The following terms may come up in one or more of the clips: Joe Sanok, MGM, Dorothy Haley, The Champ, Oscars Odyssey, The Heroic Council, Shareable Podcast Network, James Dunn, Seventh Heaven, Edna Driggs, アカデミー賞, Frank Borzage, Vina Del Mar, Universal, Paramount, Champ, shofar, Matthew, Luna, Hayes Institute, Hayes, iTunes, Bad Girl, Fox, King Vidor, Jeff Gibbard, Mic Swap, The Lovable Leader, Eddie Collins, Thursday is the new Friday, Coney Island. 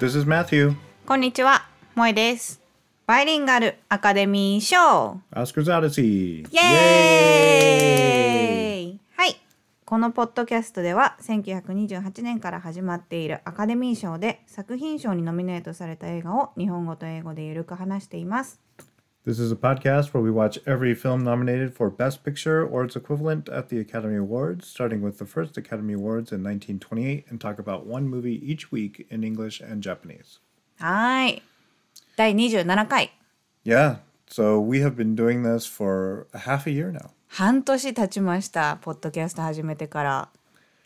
This is Matthew. こんにちは、萌です。バイリンガルアカデミー賞 Oscars Odyssey イエーイ。はい、このポッドキャストでは1928年から始まっているアカデミー賞で作品賞にノミネートされた映画を日本語と英語でゆるく話しています。 This is a podcast where we watch every film nominated for Best Picture or its equivalent at the Academy Awards, starting with the first Academy Awards in 1928 and talk about one movie each week in English and Japanese. はい、第27回。 Yeah, so we have been doing this for half a year now. 半年経ちました、ポッドキャスト始めてから。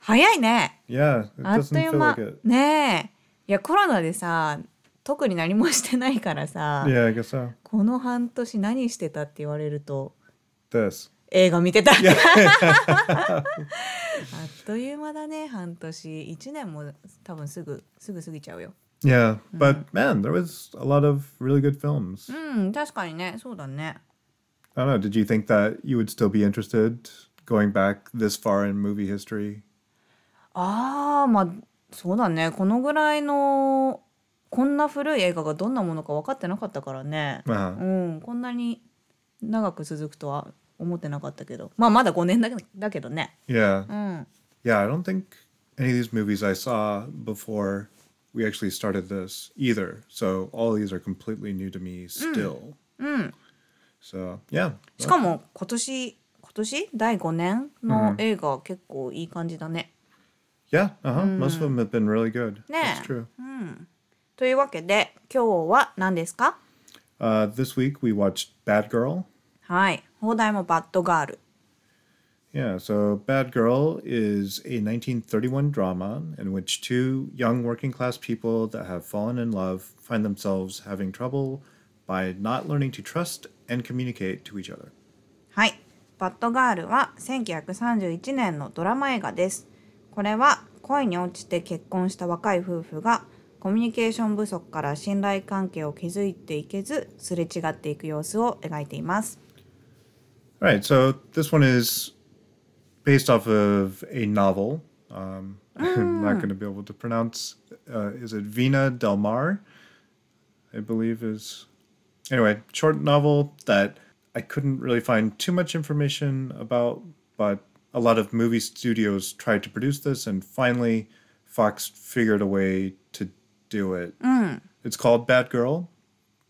早いね。Yeah, it doesn't あっという間 feel like it. ねえ。いや、コロナでさ、特に何もしてないからさ。Yeah, I guess so. この半年何してたって言われると。This. 映画見てた。Yeah. あっという間だね、半年。1年も多分すぐ過ぎちゃうよ。Yeah, but man, there was a lot of really good films. うん、確かにね、そうだね。I don't know, did you think that you would still be interested going back this far in movie history? ああ、まあそうだね。このぐらいのこんな古い映画がどんなものか分かってなかったからね。Uh-huh. うん、こんなに長く続くとは思ってなかったけど、まあまだ5年だけどね。Yeah. うん。Yeah, I don't think any of these movies I saw before.We actually started this either, so all these are completely new to me still. うん。So yeah. しかも今年第5年の映画結構いい感じだね。Yeah, uh-huh. Most of them have been really good. That's true. うん。というわけで今日は何ですか？This week we watched Bad Girl. はい。放題もBad Girl。Yeah, so Bad Girl is a 1931 drama in which two young working-class people that have fallen in love find themselves having trouble by not learning to trust and communicate to each other. はい、バッドガールは1931年のドラマ映画です。これは恋に落ちて結婚した若い夫婦がコミュニケーション不足から信頼関係を築いていけず、すれ違っていく様子を描いています。All right, so this one is...Based off of a novel, I'm not going to be able to pronounce. Is it Vina Del Mar? I believe is. Anyway, short novel that I couldn't really find too much information about, but a lot of movie studios tried to produce this, and finally, Fox figured a way to do it. It's called Bad Girl,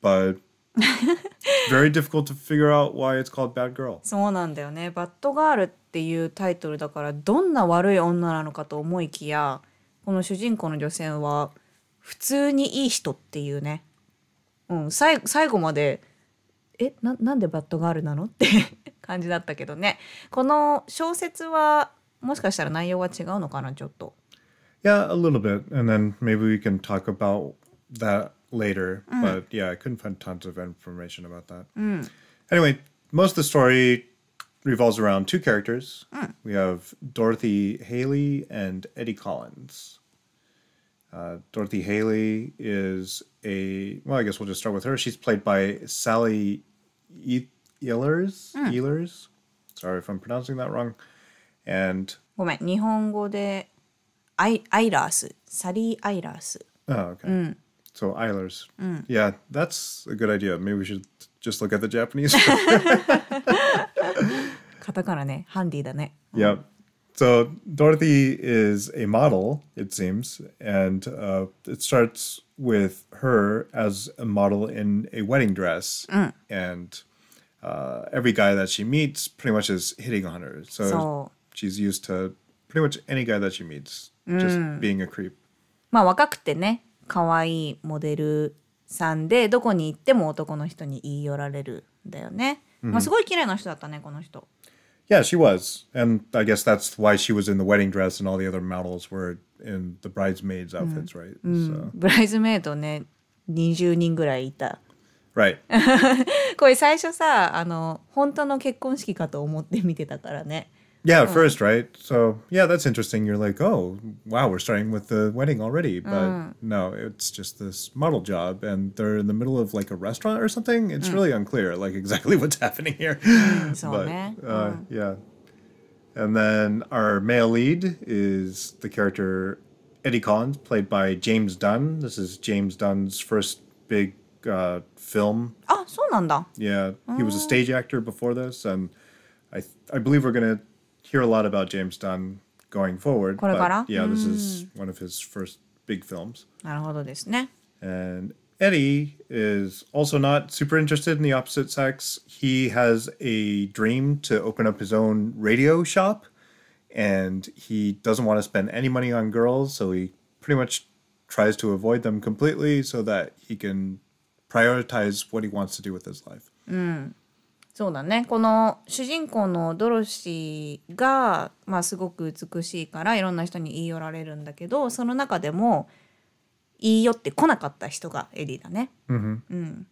but.Very difficult to figure out why it's called Bad Girl. そうなんだよね。バッドガールっていうタイトルだからどんな悪い女なのかと思いきや、この主人公の女性は普通にいい人っていうね。うん、最後までなんでバッドガールなのって感じだったけどね。この小説はもしかしたら内容は違うのかなちょっと。Yeah, a little bit, and then maybe we can talk about that.Later, but yeah, I couldn't find tons of information about that. Anyway, most of the story revolves around two characters. We have Dorothy Haley and Eddie Collins. Dorothy Haley is well, I guess we'll just start with her. She's played by Sally Eilers. Sorry if I'm pronouncing that wrong. And ごめん、日本語でアイラース、サリー・アイラース。Oh, okay.So, Eilers. Yeah, that's a good idea. Maybe we should just look at the Japanese. カタカナね、ハンディだね。Yeah. So, Dorothy is a model, it seems, and it starts with her as a model in a wedding dress. And every guy that she meets pretty much is hitting on her. So, she's used to pretty much any guy that she meets just being a creep. まあ、若くてね。可愛いモデルさんでどこに行っても男の人に言い寄られるんだよね。まあすごい綺麗な人だったねこの人。Yeah, she was, and I guess that's why she was in the wedding dress, and all the other models were in the bridesmaids' outfits, right? ブライズメイドね、20人ぐらいいた。Right. これ最初さ、本当の結婚式かと思って見てたからね。Yeah, at first, right? So, yeah, that's interesting. You're like, oh, wow, we're starting with the wedding already. But no, it's just this model job. And they're in the middle of like a restaurant or something. It's really unclear, like exactly what's happening here. Yeah. And then our male lead is the character Eddie Collins, played by James Dunn. This is James Dunn's first big film. あ、そうなんだ。Yeah, he was a stage actor before this, and I believe we're going to hear a lot about James Dunn going forward. これから? But, yeah, this is one of his first big films. なるほどですね。And Eddie is also not super interested in the opposite sex. He has a dream to open up his own radio shop, and he doesn't want to spend any money on girls, so he pretty much tries to avoid them completely so that he can prioritize what he wants to do with his life. うん、そうだね。この主人公のドロシーが、まあ、すごく美しいからいろんな人に言い寄られるんだけど、その中でも言い寄ってこなかった人がエディだね。Mm-hmm. うん。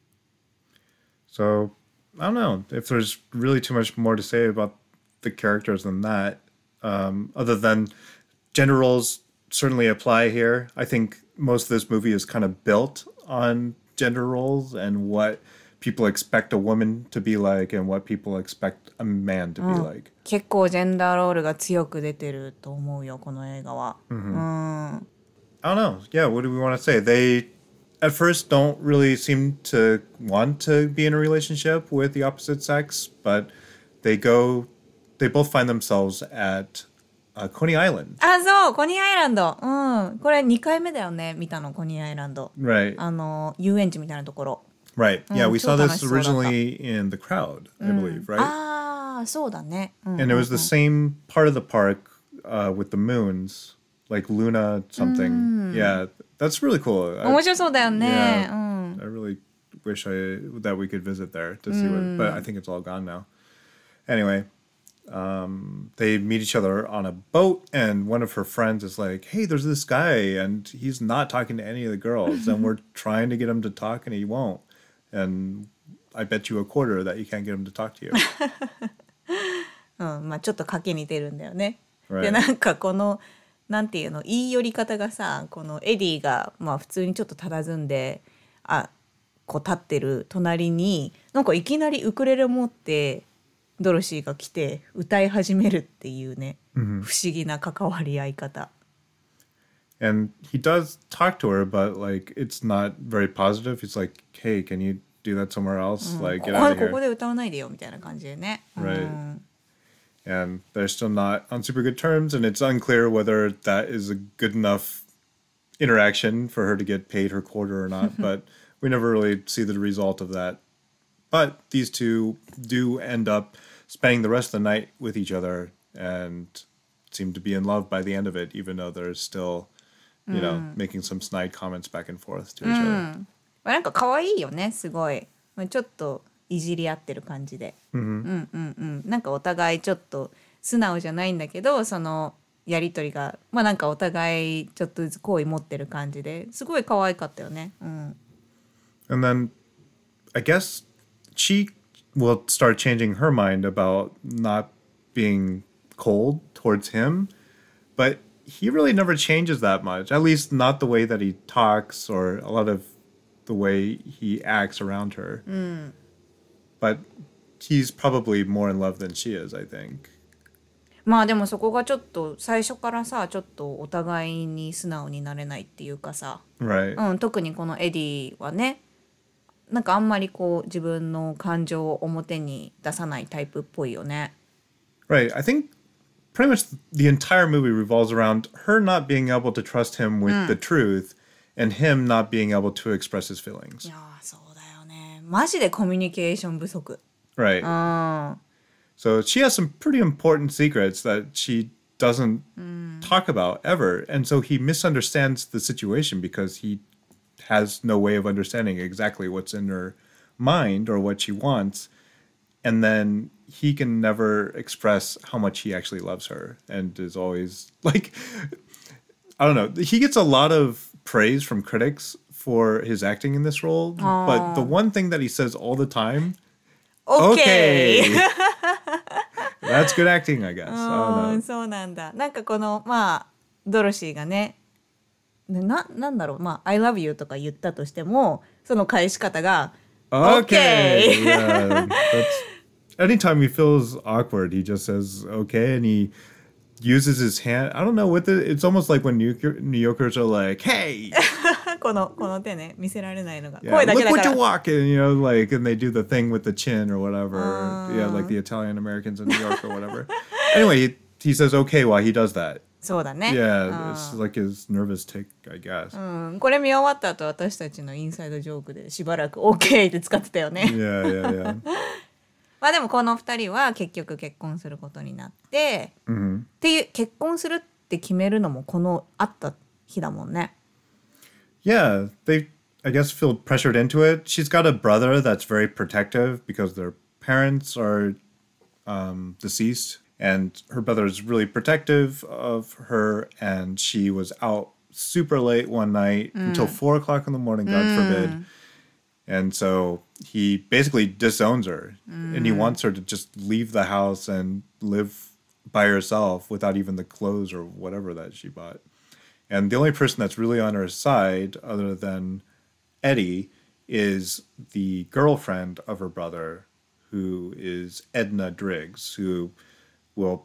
So, I don't know if there's really too much more to say about the characters than that, other than gender roles certainly apply here. I think most of this movie is kind of built on gender roles and what people expect a woman to be like and what people expect a man to be like. 結構ジェンダーロールが強く出てると思うよ、この映画は。Mm-hmm. うん。I don't know. Yeah, what do we want to say? They, at first, don't really seem to want to be in a relationship with the opposite sex, but they both find themselves at Coney Island. あ、そう、コニーアイランド。うん。これ2回目だよね、見たの、コニーアイランド。Right. 遊園地みたいなところ。Right. Yeah, we saw this originally in The Crowd, I believe, right? ああ、そうだね。And it was the same part of the park with the moons.Like Luna something.、Mm. Yeah, that's really cool. 面白そうだよね。Yeah, I really wish that we could visit there to see what, but I think it's all gone now. Anyway, they meet each other on a boat, and one of her friends is like, hey, there's this guy, and he's not talking to any of the girls, and we're trying to get him to talk, and he won't. And I bet you a quarter that you can't get him to talk to you. うん、まあちょっと賭けに出るんだよね。で、なんかこのなんていうの、言い寄り方がさ、このエディが、まあ、普通にちょっと佇んでこう立ってる隣になんかいきなりウクレレ持ってドロシーが来て歌い始めるっていうね、mm-hmm. 不思議な関わり合い方。 And he does talk to her, but like it's not very positive. He's like, hey, can you do that somewhere else?、うん、like, get out of here. ここで歌わないでよみたいな感じでね、right. うんAnd they're still not on super good terms, and it's unclear whether that is a good enough interaction for her to get paid her quarter or not, but we never really see the result of that. But these two do end up spending the rest of the night with each other and seem to be in love by the end of it, even though they're still, you know, making some snide comments back and forth to each other. なんか可愛いよね、すごい。ちょっといじり合ってる感じで、mm-hmm. うんうんうん、なんかお互いちょっと素直じゃないんだけど、そのやり取りがまあなんかお互いちょっとずつ好意持ってる感じですごい可愛かったよね、うん。And then I guess she will start changing her mind about not being cold towards him, but he really never changes that much. At least not the way that he talks or a lot of the way he acts around her.、うんBut he's probably more in love than she is, I think. まあでもそこがちょっと最初からさ、ちょっとお互いに素直になれないっていうかさ、Right. うん、特にこのエディはね、なんかあんまりこう自分の感情を表に出さないタイプっぽいよね。Right. I think pretty much the entire movie revolves around her not being able to trust him with、うん、the truth and him not being able to express his feelings. いやー、そう。マジでコミュニケーション不足。Right. So she has some pretty important secrets that she doesn't、talk about ever. And so he misunderstands the situation because he has no way of understanding exactly what's in her mind or what she wants. And then he can never express how much he actually loves her and is always like, I don't know. He gets a lot of praise from critics.for his acting in this role、Aww. But the one thing that he says all the time okay that's good acting, I guess. そうなんだ。なんかこのまあドロシーがね、なんだろう、まあ I love you とか言ったとしても、その返し方が okay yeah, anytime he feels awkward he just says okay and he uses his hand. I don't know what it's almost like when New Yorkers are like, hey, この手ね、見せられないのが。声だけだから。Look what you're walking, you know, like, and they do the thing with the chin or whatever. Yeah, like the Italian Americans in New York or whatever. Anyway, he says okay while he does that. そうだね。Yeah, it's like his nervous tick, I guess. うん、これ見終わった後、私たちのインサイドジョークでしばらく OK って使ってたよね。Yeah, yeah, yeah. まあでもこの2人は結局結婚することになって、mm-hmm. っていう結婚するって決めるのもこのあった日だもんね。Yeah, they, I guess, feel pressured into it. She's got a brother that's very protective because their parents are deceased. And her brother is really protective of her. And she was out super late one night until 4 o'clock in the morning, God forbid. And so he basically disowns her. And he wants her to just leave the house and live by herself without even the clothes or whatever that she bought.And the only person that's really on her side, other than Eddie, is the girlfriend of her brother, who is Edna Driggs, who will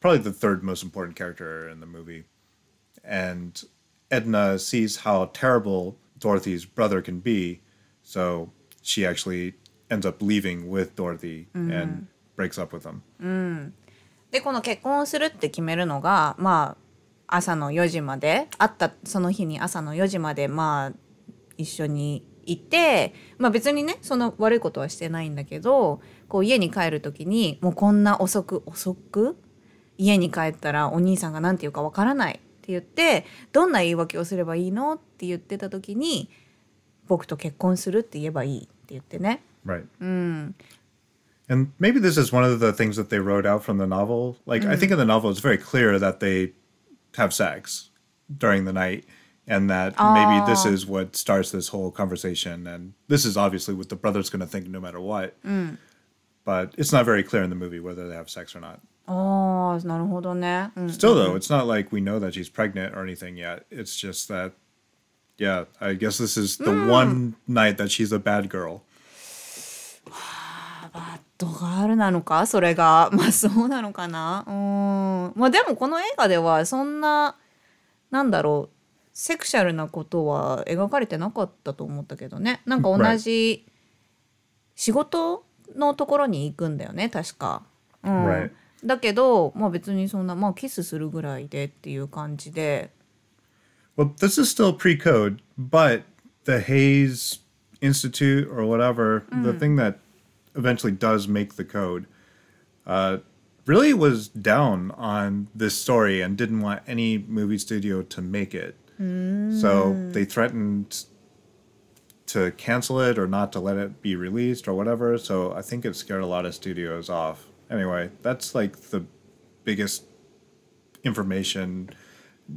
probably the third most important character in the movie. And Edna sees how terrible Dorothy's brother can be, so she actually ends up leaving with Dorothy and breaks up with him. で、この結婚するって決めるのが、まあ。朝の4時まで会ったその日に朝の4時までまあ一緒にいて、まあ、別にねその悪いことはしてないんだけどこう家に帰る時にもうこんな遅く家に帰ったらお兄さんが何て言うかわからないって言ってどんな言い訳をすればいいのって言ってた時に僕と結婚するって言えばいいって言ってね。Right. うんAnd maybe this is one of the things that they wrote out from the novel. Like, I think in the novel it's very clear that they have sex during the night and that maybe this is what starts this whole conversation and this is obviously what the brother's going to think no matter what、うん、but it's not very clear in the movie whether they have sex or not. ああ、なるほどね。Still though, it's not like we know that she's pregnant or anything yet. It's just that, yeah, I guess this is the、うん、one night that she's a bad girl. バッドガールなのかそれがまあそうなのかなまあでもこの映画ではそんななんだろうセクシャルなことは描かれてなかったと思ったけどねなんか同じ仕事のところに行くんだよね確か、うん、Right. だけどまあ別にそんなまあキスするぐらいでっていう感じで Well, this is still pre-code, but the Hayes Institute or whatever、うん、the thing that eventually does make the code, really was down on this story and didn't want any movie studio to make it. So they threatened to cancel it or not to let it be released or whatever. So I think it scared a lot of studios off. Anyway, that's like the biggest information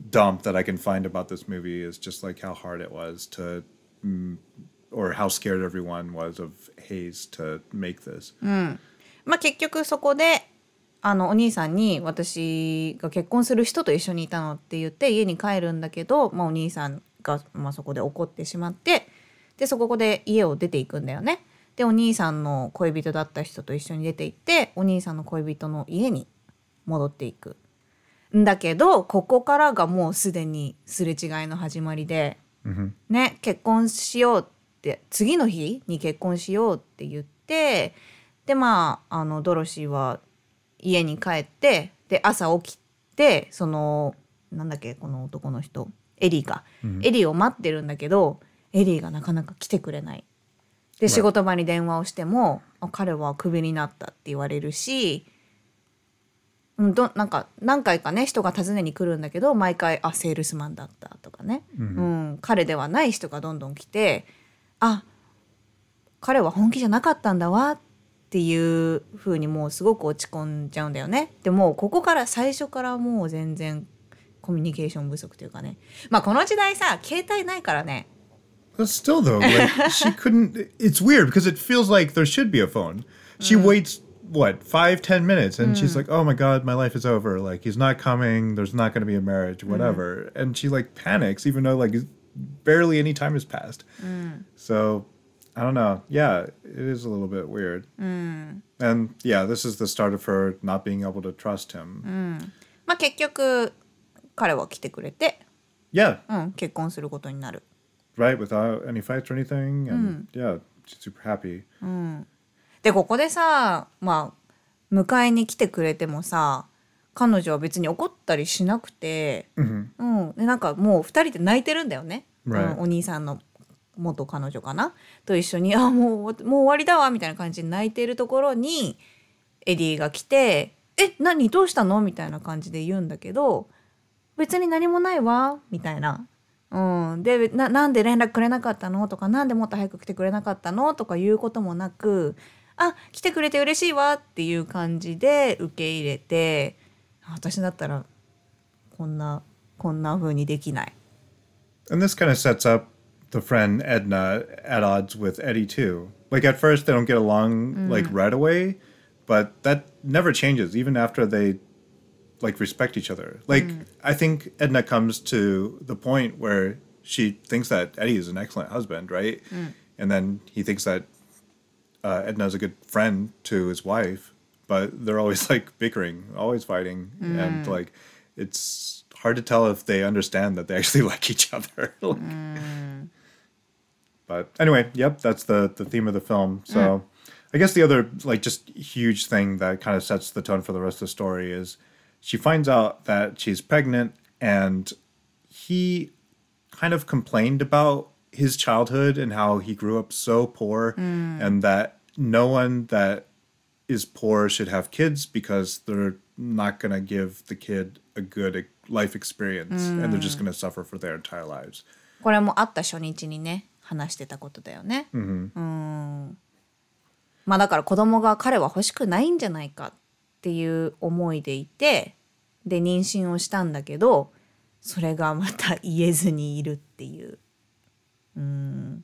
dump that I can find about this movie is just like how hard it was to...or how scared everyone was of Hayes to make this. うん。まあ結局そこでお兄さんに私が結婚する人と一緒にいたのって言って家に帰るんだけど、まあ、お兄さんが、まあ、そこで怒ってしまってでそこで家を出ていくんだよね。でお兄さんの恋人だった人と一緒に出て行ってお兄さんの恋人の家に戻っていくんだけどここからがもうすでにすれ違いの始まりで、mm-hmm. ね、結婚しようってで次の日に結婚しようって言ってでまあドロシーは家に帰ってで朝起きてそのなんだっけこの男の人エリーか、うん、エリーを待ってるんだけどエリーがなかなか来てくれないで仕事場に電話をしても彼はクビになったって言われるしなんか何回かね人が訪ねに来るんだけど毎回あセールスマンだったとかね、うんうん、彼ではない人がどんどん来てあ、彼は本気じゃなかったんだわっていう風にもうすごく落ち込んじゃうんだよね。でもここから最初からもう全然コミュニケーション不足というかね。まあこの時代さ、携帯ないからね。Still though, like, she couldn't. It's weird because it feels like there should be a phone. She waits what 5-10 minutes and she's like, oh my god, my life is over. Like he's not coming. There's not going to be a marriage, whatever. And she like panics, even though like.Barely any time has passed.、うん、so, I don't know. Yeah, it is a little bit weird.、うん、And yeah, this is the start of her not being able to trust him.、うん、まあ結局彼は来てくれて、yeah. うん、結婚することになる。Right, without any fights or anything, and、うん、yeah, she's super happy.、うん、でここでさ、まあ迎えに来てくれてもさ、彼女は別に怒ったりしなくて、mm-hmm. うん、でなんかもう2人で泣いてるんだよね。Right. お兄さんの元彼女かなと一緒に、あ、もう終わりだわみたいな感じで泣いてるところにエディが来て、え、何どうしたのみたいな感じで言うんだけど、別に何もないわみたいな。うん、で なんで連絡くれなかったのとか、なんでもっと早く来てくれなかったのとかいうこともなく、あ、来てくれて嬉しいわっていう感じで受け入れて、私だったらこんな風にできない。And this kind of sets up the friend Edna at odds with Eddie too. Like at first they don't get along like right away, but that never changes even after they like respect each other. Like、mm. I think Edna comes to the point where she thinks that Eddie is an excellent husband, right?、Mm. And then he thinks that、Edna is a good friend to his wife, but they're always like bickering, always fighting、mm. and like it's hard to tell if they understand that they actually like each other. like,、mm. But anyway, yep, that's the theme of the film. So、mm. I guess the other like just huge thing that kind of sets the tone for the rest of the story is she finds out that she's pregnant, and he kind of complained about his childhood and how he grew up so poor、mm. and that no one that is poor should have kids because they're not going to give the kid a good life experience、mm. and they're just going to suffer for their entire lives. これも会った初日にね、話してたことだよね。Mm-hmm. まあだから子供が彼は欲しくないんじゃないかっていう思いでいて、で妊娠をしたんだけど、それがまた言えずにいるっていう。うん。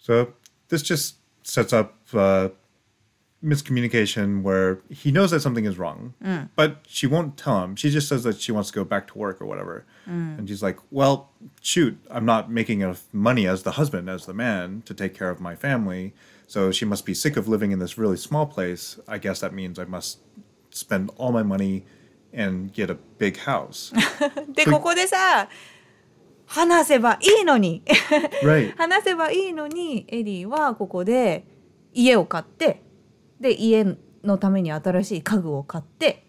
So this just sets up、miscommunication where he knows that something is wrong,、うん、but she won't tell him. She just says that she wants to go back to work or whatever.、うん、And she's like, well, shoot, I'm not making enough money as the husband, as the man, to take care of my family.So she must be sick of living in this really small place. I guess that means I must spend all my money and get a big house. で、ここでさ、話せばいいのに。right. 話せばいいのに、エリーはここで家を買って、で、家のために新しい家具を買って、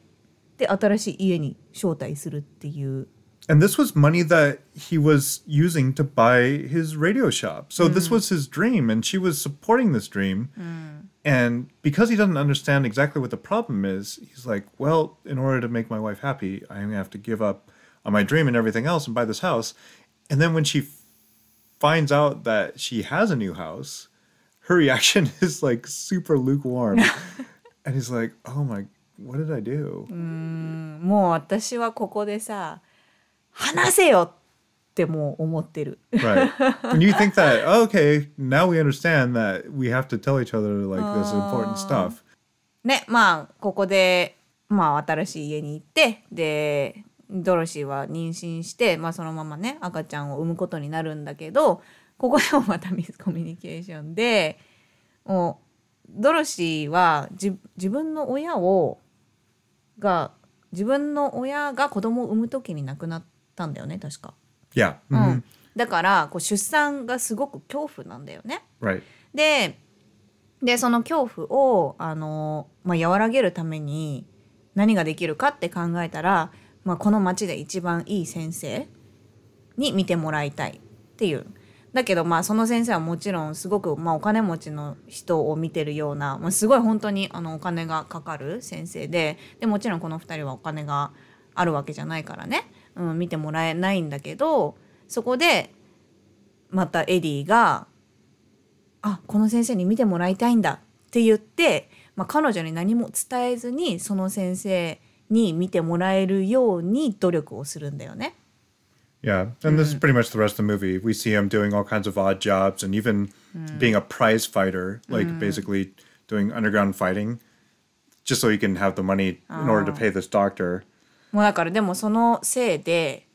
で、新しい家に招待するっていう。And this was money that he was using to buy his radio shop. So、mm. this was his dream, and she was supporting this dream.、Mm. And because he doesn't understand exactly what the problem is, he's like, well, in order to make my wife happy, I'm going to have to give up on my dream and everything else and buy this house. And then when she finds out that she has a new house, her reaction is like super lukewarm. and he's like, oh my, what did I do? もう私はここでさ、話せよってもう思ってる。Right. And you think that, oh, okay, now we understand that we have to tell each other like this important stuff. ね、まあここで、まあ、新しい家に行って、でドロシーは妊娠して、まあ、そのままね赤ちゃんを産むことになるんだけど、ここでもまたミスコミュニケーションで、ドロシーは自分の親が子供を産むときに亡くなってたんだよね、確か。Yeah. Mm-hmm. うん、だからこう出産がすごく恐怖なんだよね。Right. でその恐怖をまあ、和らげるために何ができるかって考えたら、まあ、この町で一番いい先生に見てもらいたいっていう。だけどまあその先生はもちろんすごく、まあ、お金持ちの人を見てるような、まあ、すごい本当にお金がかかる先生で、でもちろんこの2人はお金があるわけじゃないからね。うん、見てもらえないんだけど、そこでまたエディが、あ、この先生に見てもらいたいんだって言って、まあ、彼女に何も伝えずにその先生に見てもらえるように努力をするんだよね。Yeah, and this is pretty much the rest of the movie. We see him doing all kinds of odd jobs and even being a prize fighter, like basically doing underground fighting, just so he can have the money in order to pay this doctor.もうだからでもそのせいで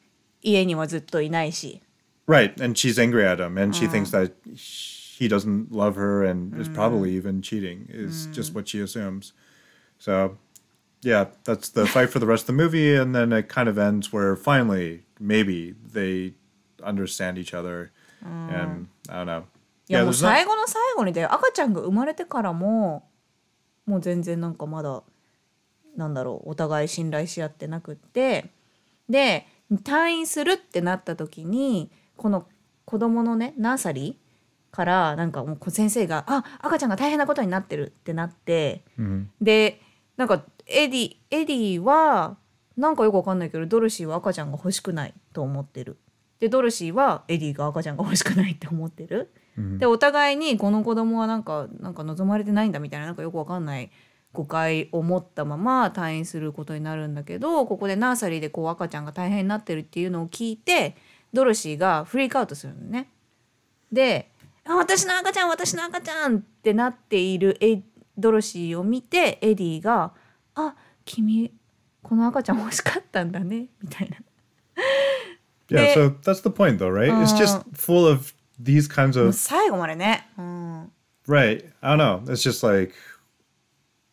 家にはずっといないし。Right, and she's angry at him, and she thinks that he doesn't love her and is probably even cheating, is just what she assumes. So Yeah, that's the fight for the rest of the movie, and then it kind of ends where finally, maybe, they understand each other, and I don't know. いや、もう最後の最後にで赤ちゃんが生まれてからももう全然なんかまだなんだろうお互い信頼し合ってなくって、で退院するってなった時にこの子供のねナーサリーからなんかもう先生があ赤ちゃんが大変なことになってるってなって、うん、でなんかエディはなんかよくわかんないけどドルシーは赤ちゃんが欲しくないと思ってる。でドルシーはエディが赤ちゃんが欲しくないって思ってる。でお互いにこの子供はなんか望まれてないんだみたいななんかよくわかんない誤解を持ったまま退院することになるんだけど、ここでナーサリーでこう赤ちゃんが大変になってるっていうのを聞いてドルシーがフリークアウトするのね。で私の赤ちゃんってなっているドルシーを見てエディがあ君この赤ちゃん欲しかったんだねみたいな。Yeah, so that's the point though, right? It's just full of these kinds of... 最後までね。うん。 Right. I don't know. It's just like,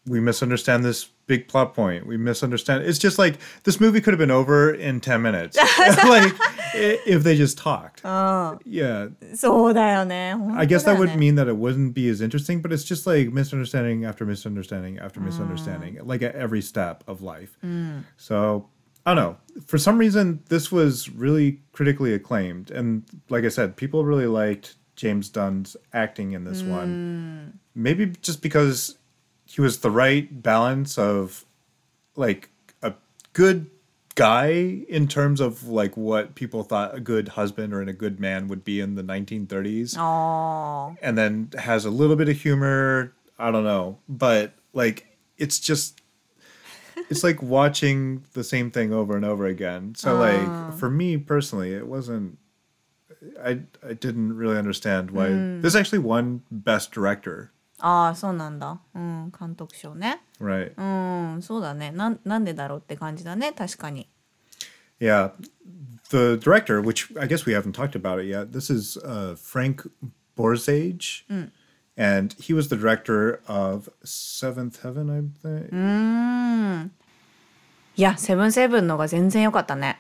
we misunderstand this big plot point. We misunderstand... It's just like, this movie could have been over in 10 minutes. Like, if they just talked. Yeah. そうだよね。I guess that would mean that it wouldn't be as interesting, but it's just like misunderstanding after misunderstanding after misunderstanding, like at every step of life. So... I don't know. For some reason, this was really critically acclaimed. And like I said, people really liked James Dunn's acting in this one. Maybe just because he was the right balance of, like, a good guy in terms of, like, what people thought a good husband or a good man would be in the 1930s. Aww. And then has a little bit of humor. I don't know. But, like, it's just... It's like watching the same thing over and over again. So, like, for me personally, it wasn't... I didn't really understand why... This actually won Best Director. ああ、そうなんだ。うん、監督賞ね。Right. うん、そうだね。なんでだろうって感じだね、確かに。Yeah. The director, which I guess we haven't talked about it yet, this is Frank Borzage. And he was the director of Seventh Heaven, I think. いや、Sevenのが全然良かったね。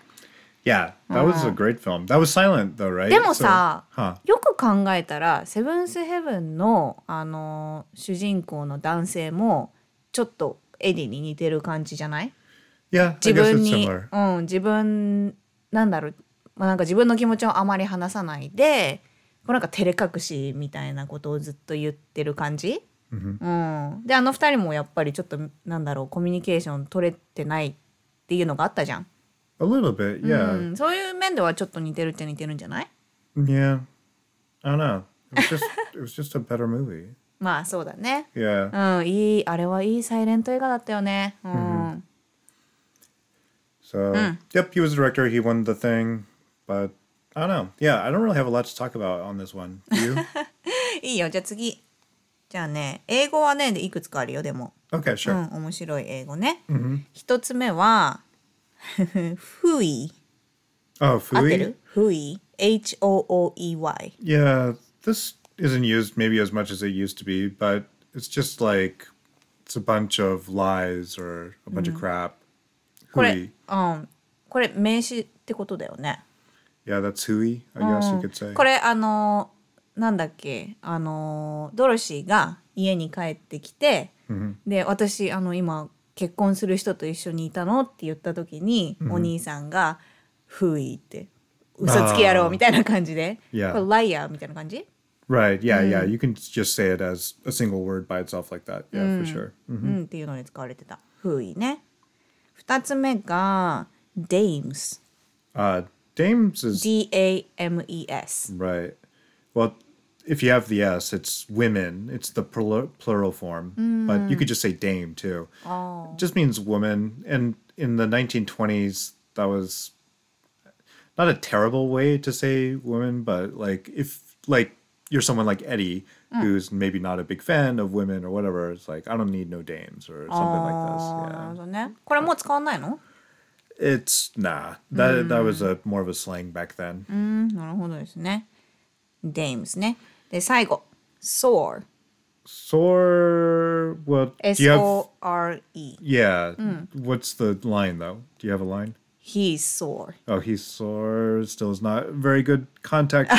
Yeah, that was a great film. That was silent though, right? でもさ、よく考えたら、Seventh Heaven のあの主人公の男性もちょっとエディに似てる感じじゃない？ Yeah, I guess it's similar. うん、自分なんだろう、まあ、なんか自分の気持ちをあまり話さないで。なんか照れ隠しみたいなことをずっと言ってる感じ、うん、であの2人もやっぱりちょっとなんだろうコミュニケーション取れてないっていうのがあったじゃん A little bit, yeah、うん、そういう面ではちょっと似てるっちゃ似てるんじゃない Yeah, I don't know It was just a better movie まあそうだね、yeah. うん、いいあれはいいサイレント映画だったよね、うん So, yep, he was a director, he won the thing But I don't know. Yeah, I don't really have a lot to talk about on this one. Do you? いいよ。じゃあ次。じゃあね、英語はね、いくつかあるよ、でも。Okay, sure. うん、面白い英語ね。一つ目は、フイ。Oh, フイ。合ってる？フイ。H-O-O-E-Y. Yeah, this isn't used maybe as much as it used to be, but it's just like, it's a bunch of lies or a bunch of crap. これ名詞ってことだよね。Yeah, that's hooey, I guess you could say. これなんだっけドロシーが家に帰ってきて、で私今結婚する人と一緒にいたのって言った時に、お兄さんがフイって嘘つきやろうみたいな感じで、これライアーみたいな感じ。Right, yeah, yeah. You can just say it as a single word by itself like that. Yeah, for sure. うんっていうのに使われてたフイね。二つ目がDames。Dames is... D-A-M-E-S. Right. Well, if you have the S, it's women. It's the plural form. But you could just say dame, too. Oh. It just means woman. And in the 1920s, that was not a terrible way to say woman, but like if like you're someone like Eddie, who's maybe not a big fan of women or whatever, it's like, I don't need no dames or something like this. Yeah. これもう使わないの? It's nah. That was a more of a slang back then. なるほどですね。Dames ね。で最後、sore. Sore, well, S-O-R-E. Yeah. What's the line, though? Do you have a line? He's sore. Oh, he's sore. Still is not very good contact.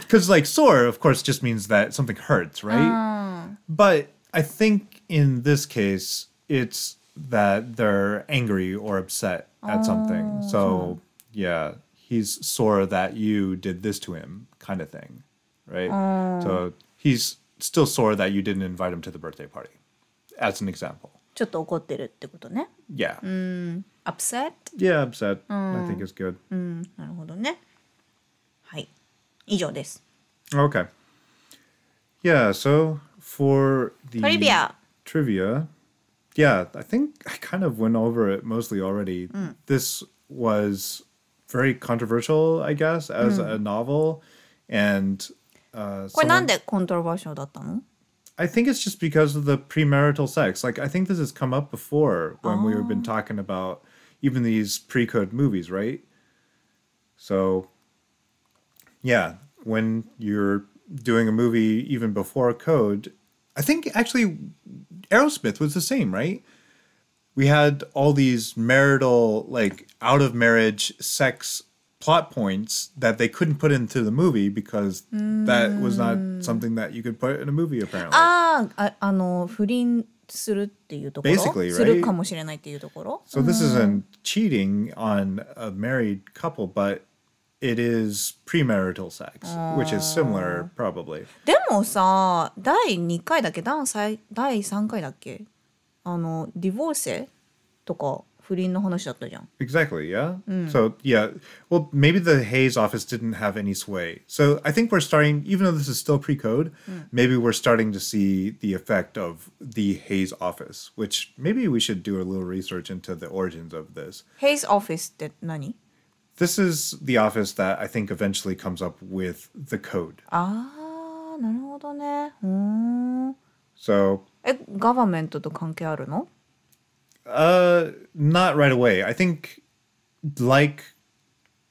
Because, like, sore, of course, just means that something hurts, right? But I think in this case, it's that they're angry or upset at something. So, yeah, he's sore that you did this to him kind of thing, right? So he's still sore that you didn't invite him to the birthday party, as an example. ちょっと怒ってるってことね。Yeah. Upset? Yeah, upset. I think it's good. なるほどね。はい。以上です。Okay. Yeah, so for the trivia, yeah, I think I kind of went over it mostly already. This was very controversial, I guess, as a novel. And これなんでコントロバーションだったの？I think it's just because of the premarital sex. Like, I think this has come up before when we've been talking about even these pre-code movies, right? So, yeah, when you're doing a movie even before code, I think actually Aerosmith was the same, right? We had all these marital, like, out-of-marriage sex plot points that they couldn't put into the movie because that was not something that you could put in a movie, apparently. 不倫するっていうところ。Basically, right? するかもしれないっていうところ。So this isn't cheating on a married couple, but it is premarital sex, which is similar, probably. でもさ、第2回だっけ、第3回だっけ、ディボーセとか。Exactly, yeah. So, yeah, well, maybe the Hayes office didn't have any sway. So I think we're starting, even though this is still pre-code, maybe we're starting to see the effect of the Hayes office, which maybe we should do a little research into the origins of this. Hayes office って何? This is the office that I think eventually comes up with the code. なるほどね。So... ガバメントと関係あるの?Not right away. I think, like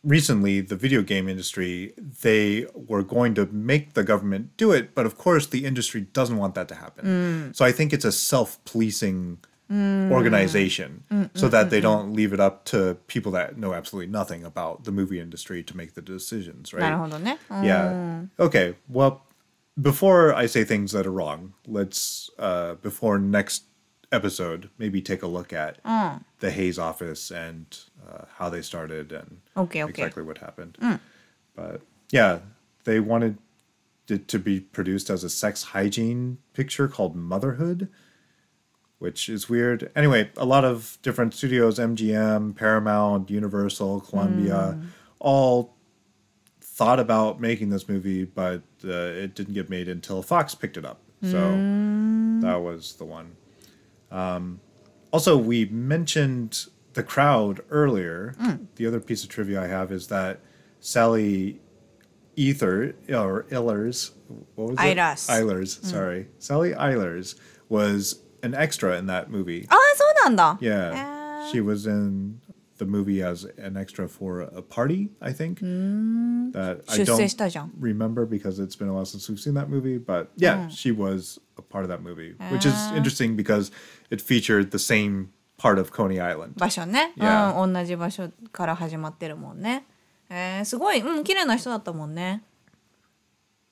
recently, the video game industry, they were going to make the government do it, but of course the industry doesn't want that to happen. So I think it's a self-policing organization so that they don't leave it up to people that know absolutely nothing about the movie industry to make the decisions, right? なるほどね。Yeah. Okay, well, before I say things that are wrong, let's, before next episode, maybe take a look at the Hayes office and how they started and exactly what happened. But yeah, they wanted it to be produced as a sex hygiene picture called Motherhood, which is weird. Anyway, a lot of different studios, MGM, Paramount, Universal, Columbia, all thought about making this movie, but it didn't get made until Fox picked it up. So that was the one. Also, we mentioned the crowd earlier. The other piece of trivia I have is that Sally Eilers, what was it? Eilers, sorry. Sally Eilers was an extra in that movie. Ah, so なんだ. Yeah, she was in the movie as an extra for a party, I think. That I don't remember because it's been a while since we've seen that movie. But yeah, she was a part of that movie, which is interesting because it featured the same part of Coney Island. 場所ね。同じ場所から始まってるもんね。すごい、綺麗な人だったもんね。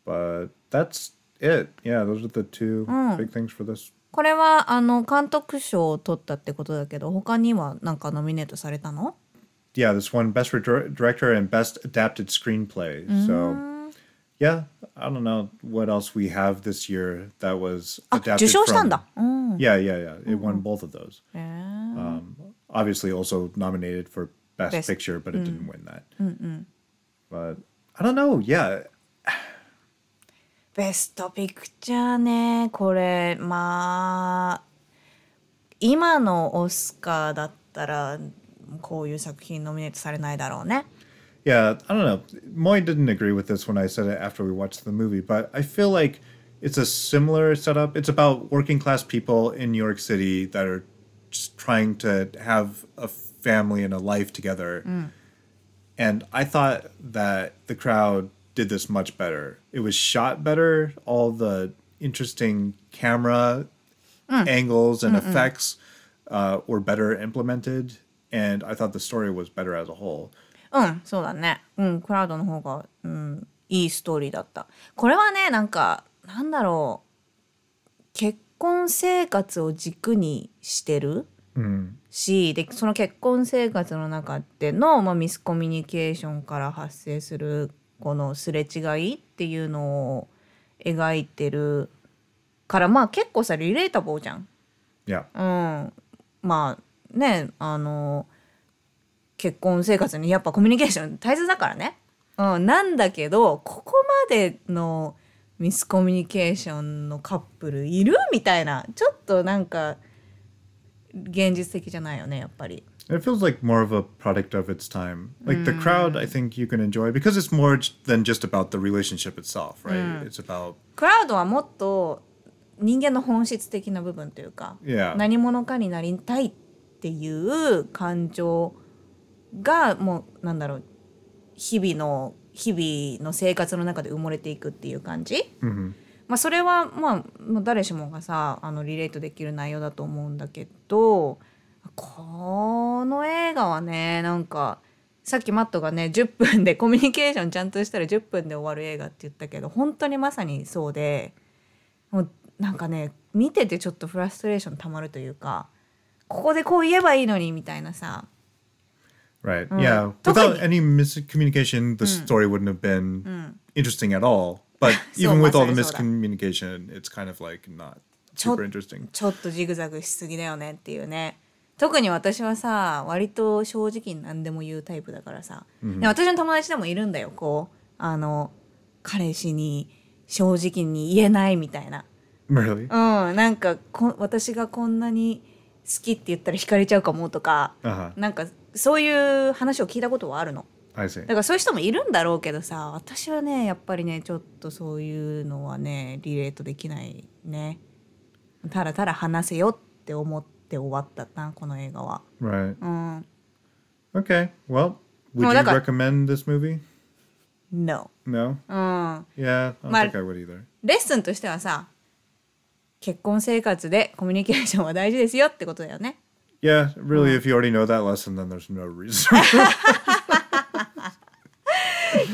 But that's it. Yeah, those are the two big things for this. これは監督賞を取ったってことだけど、他にはなんかノミネートされたの？ Yeah, this one Best Director and Best Adapted Screenplay. So yeah, I don't know what else we have this year that was adapted from. Yeah. It won both of those. Obviously also nominated for Best Picture, but it didn't win that. But I don't know, yeah. Best Picture ね、これ、まあ、今のオスカーだったらこういう作品ノミネートされないだろうね。Yeah, I don't know. Moy didn't agree with this when I said it after we watched the movie, but I feel like it's a similar setup. It's about working class people in New York City that are just trying to have a family and a life together. And I thought that the crowd did this much better. It was shot better. All the interesting camera angles and effects were better implemented, and I thought the story was better as a whole. うん、そうだね。うん、クラウドの方が、うん、いいストーリーだった。これはね、なんか、なんだろう、結婚生活を軸にしてる、うん、し、で、その結婚生活の中での、まあ、ミスコミュニケーションから発生するこのすれ違いっていうのを描いてるから、まあ結構さ、リレータボーじゃん。Yeah. うん、まあね、結婚生活にやっぱコミュニケーション大切だからね、うん、なんだけどここまでのミスコミュニケーションのカップルいるみたいな、ちょっとなんか現実的じゃないよね、やっぱり。It feels like more of a product of its time. Like the crowd, I think you can enjoy because it's more than just about the relationship itself, right? It's about... クラウドはもっと人間の本質的な部分というか、yeah. 何者かになりたいっていう感情がもうなんだろう、日々の生活の中で埋もれていくっていう感じ。Mm-hmm. まあそれはまあ誰しもがさリレートできる内容だと思うんだけど。この映画はね、なんかさっきマットがね10分でコミュニケーションちゃんとしたら10分で終わる映画って言ったけど、本当にまさにそうで、もうなんかね見ててちょっとフラストレーションたまるというか、ここでこう言えばいいのにみたいなさ。Right. Yeah. Without any miscommunication, the story wouldn't have been interesting at all. But even with all the miscommunication, it's kind of like not super interesting. ちょっとジグザグしすぎだよねっていうね。特に私はさ、割と正直に何でも言うタイプだからさ、で私の友達でもいるんだよ、こう彼氏に正直に言えないみたいな、really? うん、なんか私がこんなに好きって言ったら惹かれちゃうかもとか、uh-huh. なんかそういう話を聞いたことはあるの。I see. だからそういう人もいるんだろうけどさ、私はねやっぱりねちょっとそういうのはねリレートできないね。ただただ話せよって思ってで終わったなこの映画は。Right.、うん、okay. Well, would you recommend this movie? No. No. うん。Yeah, I don't think I would either. レッスンとしてはさ、結婚生活でコミュニケーションは大事ですよってことだよね。Yeah, really. If you already know that lesson, then there's no reason.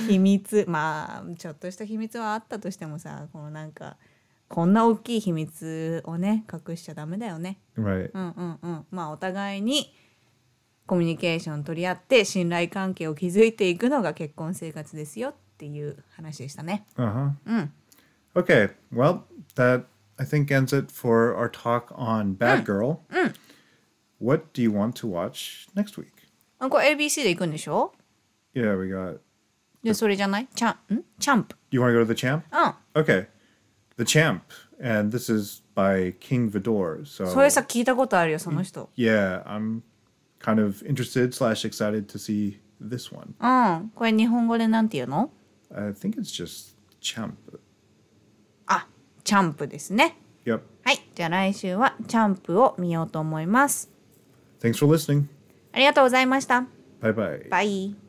秘密、まあちょっとした秘密はあったとしてもさ、このなんか。こんな大きい秘密をね隠しちゃダメだよね。Right. うんうんうん。まあお互いにコミュニケーション取り合って信頼関係を築いていくのが結婚生活ですよっていう話でしたね。Uh-huh. うん。Okay. Well, that I think ends it for our talk on Bad Girl. うん。うん。What do you want to watch next week? これ ABC で行くんでしょ？ Yeah, we got. じゃそれじゃない？Champ. You want to go to the Champ? うん。Okay.The Champ, and this is by King Vidor. So, それさ聞いたことあるよその人。Yeah, I'm kind of interested/excited to see this one. うん、これ日本語でなんて言うの？ I think it's just Champ. あ、チャンプですね。Yep. はい、じゃあ来週はチャンプを見ようと思います。Thanks for listening. ありがとうございました。Bye bye. Bye.